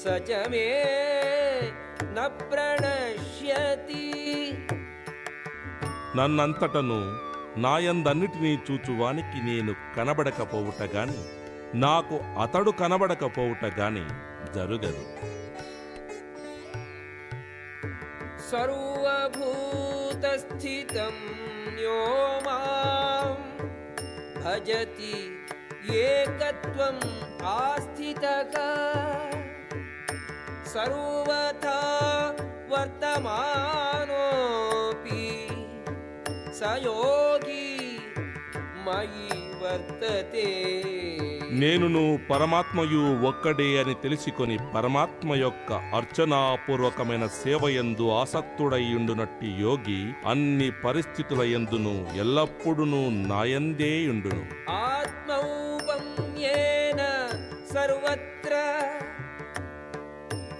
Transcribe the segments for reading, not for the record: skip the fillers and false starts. స చ మే న ప్రణశ్యతి. నన్నంతటను నాయందన్నిటినీ చూచువానికి నేను కనబడకపోవుట గాని నాకు అతడు కనబడకపోవుట గాని జరుగదు. సర్వభూతస్థితం యో మాం భజతి ఏకత్వం ఆస్థితః సర్వథా వర్తమానోపి సయోగి మయి వర్తతే. నేనును పరమాత్మయు ఒక్కడే అని తెలుసుకొని పరమాత్మ యొక్క అర్చనాపూర్వకమైన సేవయందు ఆసక్తుడైయుండునట్టి యోగి అన్ని పరిస్థితుల యందును ఎల్లప్పుడూ నాయందేయుండును. ఆత్మౌపమ్యేన సర్వత్రా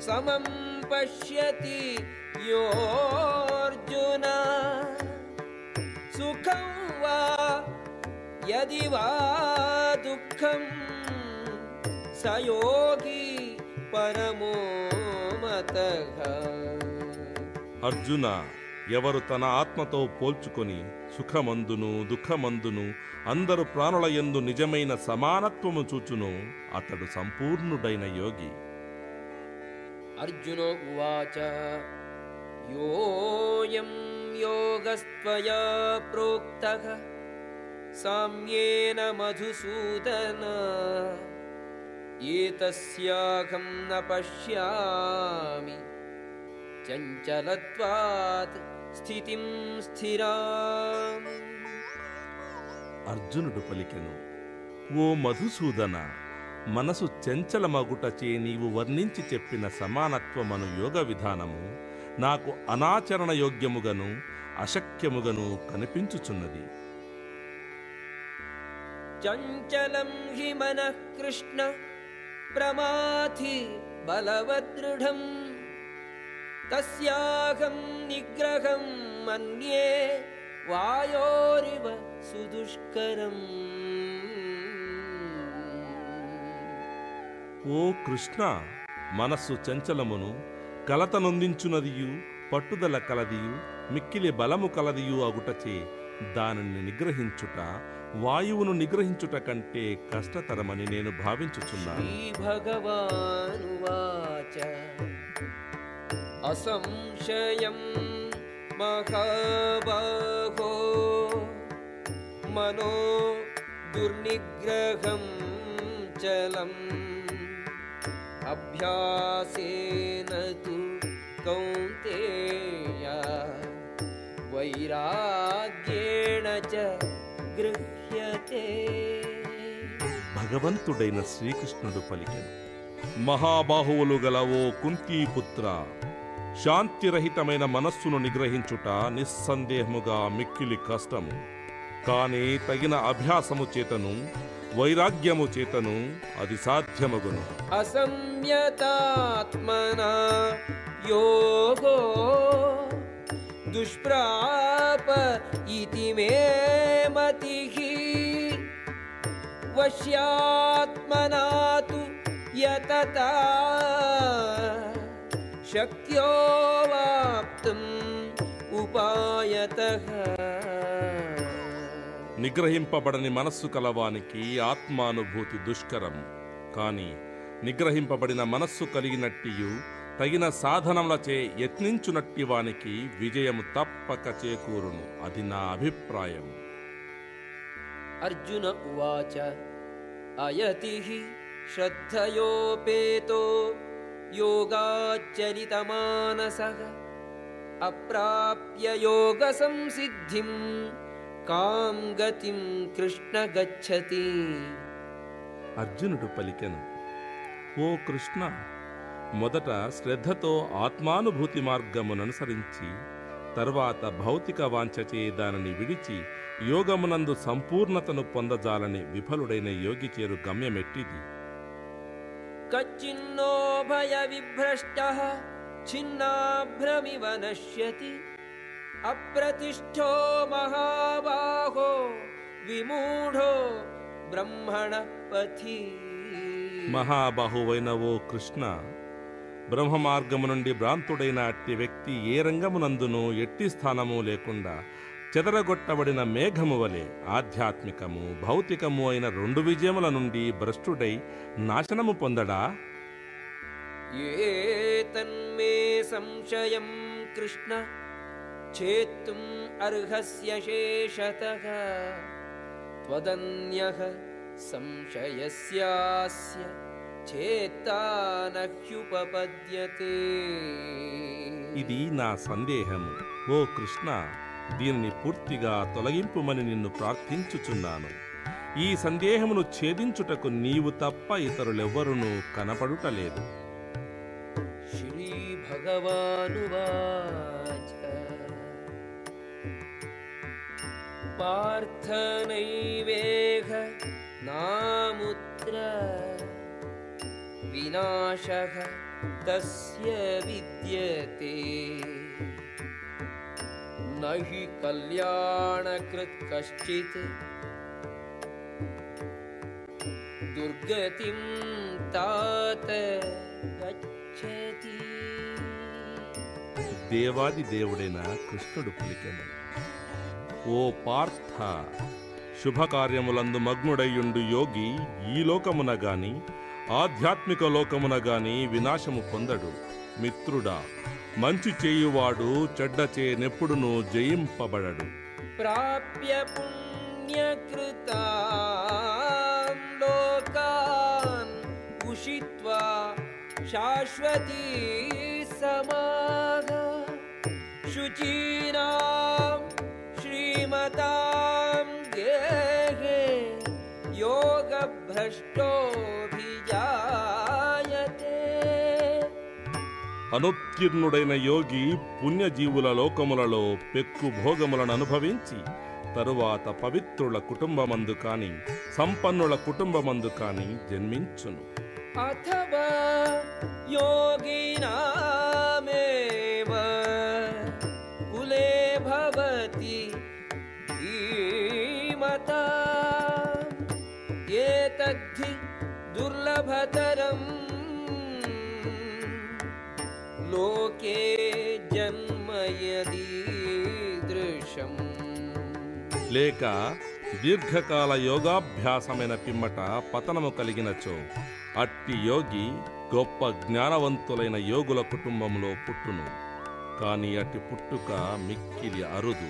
సమం పశ్యతి యో అర్జున సుఖం వా యది వా దుఃఖం సయోగి పరమో మతః. అర్జున, ఎవరు తన ఆత్మతో పోల్చుకొని సుఖమందును దుఃఖమందును అందరు ప్రాణులయందు నిజమైన సమానత్వము చూచును అతడు సంపూర్ణుడైన యోగి. అర్జున ఉవాచ యోయం యోగస్త్వయా ప్రోక్తః సామ్యేన మధుసూదన ఏతస్యాహం న పశ్యామి చంచలత్వాత్ స్థితిం స్థిరాం. అర్జునుడు పలికెను, ఓ మధుసూదన, మనసు చంచలమగుటచే నీవు వర్ణించి చెప్పిన సమానత్వమను యోగ విధానము నాకు అనాచరణ యోగ్యముగను అశక్యముగను కనిపించుచున్నది. చంచలం హి మనః కృష్ణ ప్రమాధి బలవదృఢం తస్యాహం నిగ్రహం మన్యే వాయోరివ సుదుష్కరం. ఓ కృష్ణ, మనస్సు చంచలమును కలతనొందించునదియు పట్టుదల కలదియు మిక్కిలి బలము కలదియు అగుటచే దానిని నిగ్రహించుట వాయువును నిగ్రహించుట కంటే కష్టతరమని నేను భావించుచున్నాను. శ్రీ భగవానువాచ అసంశయం మహాబాహో మనో దుర్నిగ్రహం చలం అభ్యాసేన తు కౌంతేయ వైరాగ్యేణ చ గృహ్యతే. భగవంతుడైన శ్రీకృష్ణుడు పలికెను, మహాబాహువులు గల ఓ కుంతీపుత్ర, శాంతిరహితమైన మనస్సును నిగ్రహించుట నిస్సందేహముగా మిక్కిలి కష్టము. కాని తగిన అభ్యాసము చేతను వైరాగ్యము చేతను అది సాధ్యమగును. అసంయతాత్మనా యోగో దుష్ప్రాప ఇతి మే మతిః వశ్యాత్మనా తు యతతా శక్యో వాప్తుం ఉపాయతః. నిగ్రహింపబడని మనస్సు కలవానికి ఆత్మానుభూతి దుష్కరం. కాని నిగ్రహింపబడిన మనస్సు కలిగినట్టియు తగిన సాధనములచే యత్నించునట్టి వానికి విజయము తప్పక చేకూరును. అది నా అభిప్రాయం. అర్జున ఉవాచ అయతిః శ్రద్ధయోపేతో యోగాచరితమానసః అప్రాప్య యోగ సంసిద్ధిం కాం గతిం కృష్ణ గచ్చతి. అర్జునుడు పలికెను, ఓ కృష్ణ, మొదట శ్రద్ధతో ఆత్మానుభూతి మార్గముననుసరించి తర్వాత భౌతిక వాంఛచే దానిని విడిచి యోగమునందు సంపూర్ణతను పొందజాలని విఫలుడైన యోగి చేరు గమ్యమెట్టిది. కచ్చిన్నో భయ విభ్రష్టః ఛిన్నాభ్రమివ నశ్యతి అప్రతిష్ఠో మహాబాహో విమూఢో బ్రహ్మణ పథి. మహాబాహువైన ఓ కృష్ణ, బ్రహ్మ మార్గము నుండి భ్రాంతుడైన అట్టి వ్యక్తి ఏ రంగమునందునూ ఎట్టి స్థానము లేకుండా చెదరగొట్టబడిన మేఘము వలె ఆధ్యాత్మికము భౌతికము అయిన రెండు విజయముల నుండి భ్రష్టుడై నాశనము పొందడా? ఏతన్మే సంశయం కృష్ణ చేతుం అర్హస్య శేషతః త్వదన్యః సంశయస్యాస్య చేతానహ్యుపపద్యతే. ఇది నా సందేహము. ఓ కృష్ణ, దీనిని పూర్తిగా తొలగింపుమని నిన్ను ప్రార్థించుచున్నాను. ఈ సందేహమును ఛేదించుటకు నీవు తప్ప ఇతరులెవ్వరునూ కనపడుటలేదు. శ్రీ భగవానువాచ పార్థనైవేహ నాముత్ర వినాశః తస్య విద్యతే నహి కల్యాణకృత్ కశ్చిత్ దుర్గతిం తాత గచ్ఛతి. దేవాది దేవుడైన కృష్ణుడు పలికెను, ఓ పార్థ, శుభకార్యములందు మగ్నుడయ్యుండు యోగి ఈ లోకమున గాని ఆధ్యాత్మిక లోకమున గాని వినాశము పొందడు. మిత్రుడా, మంచి చేయువాడు చెడ్డచే నెప్పుడును జయింపబడడు. ప్రాప్య పుణ్యకృతాన్ లోకాన్ ఉషిత్వా శాశ్వతీ సమాగ శుచీనాం శ్రీమతాం గేహే యోగభ్రష్టో అనుత్కీర్ణుడైన యోగి పుణ్యజీవుల లోకములలో పెక్కు భోగములను అనుభవించి తరువాత పవిత్రుల కుటుంబమందు కాని సంపన్నుల కుటుంబమందు కాని జన్మించును. అథవా యోగినామేవ కులే భవతి ధీమతా ఏతద్ధి దుర్లభతరం లోకే జన్మయదీదృశం. లేక దీర్ఘకాల యోగాభ్యాసమైన పిమ్మట పతనము కలిగినచో అట్టి యోగి గొప్ప జ్ఞానవంతులైన యోగుల కుటుంబంలో పుట్టును. కాని అట్టి పుట్టుక మిక్కిలి అరుదు.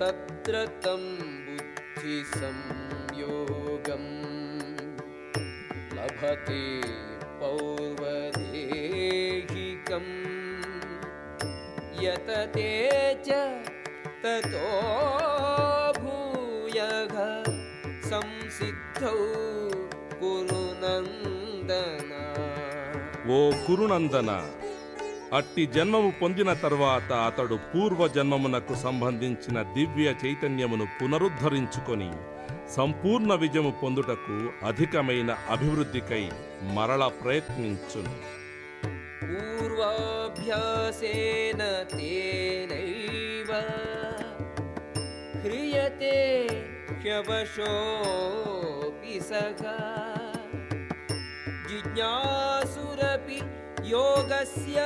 తత్రతం బుద్ధి సంయోగం లభతే పౌర్వదేహికం యతతే చ తతో భూయః సంసిద్ధౌ కురునందన. ఓ కురునందన, అట్టి జన్మము పొందిన తర్వాత అతడు పూర్వజన్మమునకు సంబంధించిన దివ్య చైతన్యమును పునరుద్ధరించుకొని సంపూర్ణ విజయము పొందుటకు అధికమైన అభివృద్ధికై మరల ప్రయత్నించును. పూర్వాభ్యాసేన తేనైవ హ్రియతే హ్యవశోపి సగా జిజ్ఞాసురపి యోగస్య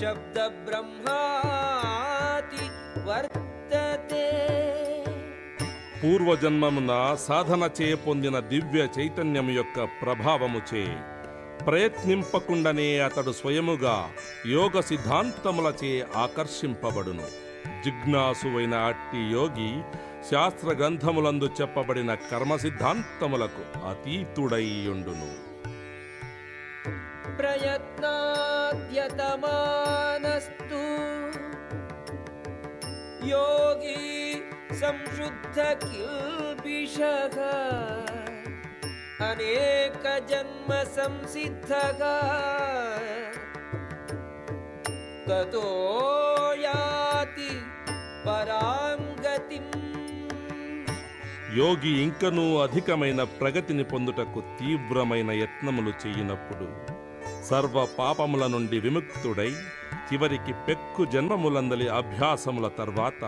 శబ్ద బ్రహ్మాతి వర్తతే. పూర్వజన్మమున సాధన చే పొందిన దివ్య చైతన్యము యొక్క ప్రభావముచే ప్రయత్నింపకుండానే అతడు స్వయముగా యోగ సిద్ధాంతములచే ఆకర్షింపబడును. జిజ్ఞాసువైన అట్టి యోగి శాస్త్ర గ్రంథములందు చెప్పబడిన కర్మ సిద్ధాంతములకు అతీతుడైయుండును. ప్రయత్నాద్యతమానస్తు యోగి సంశుద్ధ కిల్బిషః అనేక జన్మ సంసిద్ధగా తతో యాతి పరాం గతిం. యోగి ఇంకనూ అధికమైన ప్రగతిని పొందుటకు తీవ్రమైన యత్నములు చేయినప్పుడు సర్వ పాపముల నుండి విముక్తుడై చివరికి పెక్కు జన్మములందలి అభ్యాసముల తర్వాత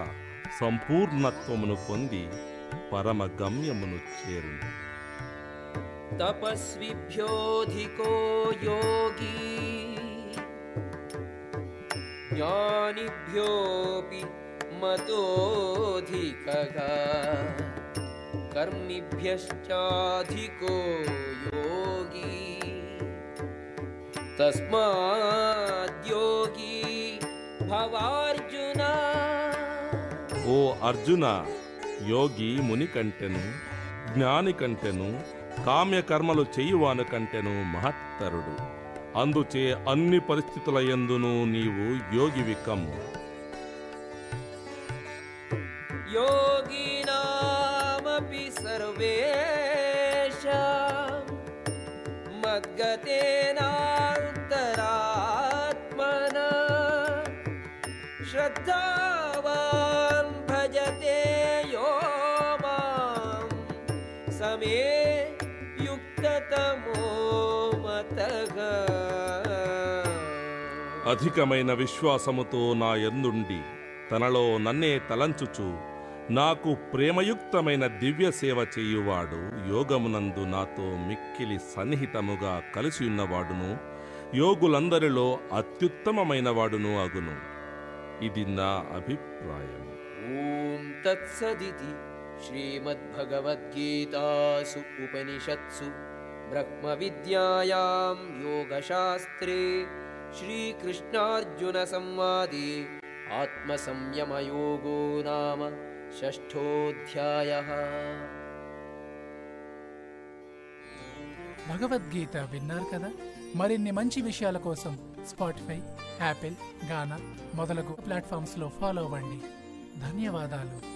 సంపూర్ణత్వమును పొంది పరమ గమ్యమును చేరు. తపస్విభ్యోధికో యోగి జ్ఞానిభ్యోపి మతోధికగా కర్మిభ్యశ్చాధికో యోగి తస్మాద్ యోగి భవార్జున. ఓ అర్జున, యోగి ముని కంటెను జ్ఞాని కంటెను కామ్యకర్మలు చేయువాను కంటెను మహత్తరుడు. అందుచే అన్ని పరిస్థితుల యందును నీవు యోగివి కమ్ము. యోగినామపి సర్వేషాం మద్గతేనాంతరాత్మనా శ్రద్ధావాన్ భజతే యో మాం సమే యుక్తతమో మతః. అధికమైన విశ్వాసముతో నా యందుండి తనలో నన్నే తలంచుచు నాకు ప్రేమయుక్తమైన దివ్య సేవ చేయువాడు, యోగమునందు నాతో మిక్కిలి సన్నిహితముగా కలిసి ఉన్నవాడును, యోగులందరిలో అత్యుత్తమమైన వాడును అగును. ఇది నా అభిప్రాయం. ఓం తత్సదితి శ్రీమద్భగవద్గీతాసు ఉపనిషత్సు బ్రహ్మ విద్యాయాం యోగశాస్త్రే శ్రీకృష్ణార్జున సంవాదే ఆత్మసంయమయోగో నామ షష్ఠోధ్యాయః. భగవద్గీత విన్నారు కదా. మరిన్ని మంచి విషయాల కోసం స్పాటిఫై, యాపిల్, గానా మొదలగు ప్లాట్ఫామ్స్లో ఫాలో అవ్వండి. ధన్యవాదాలు.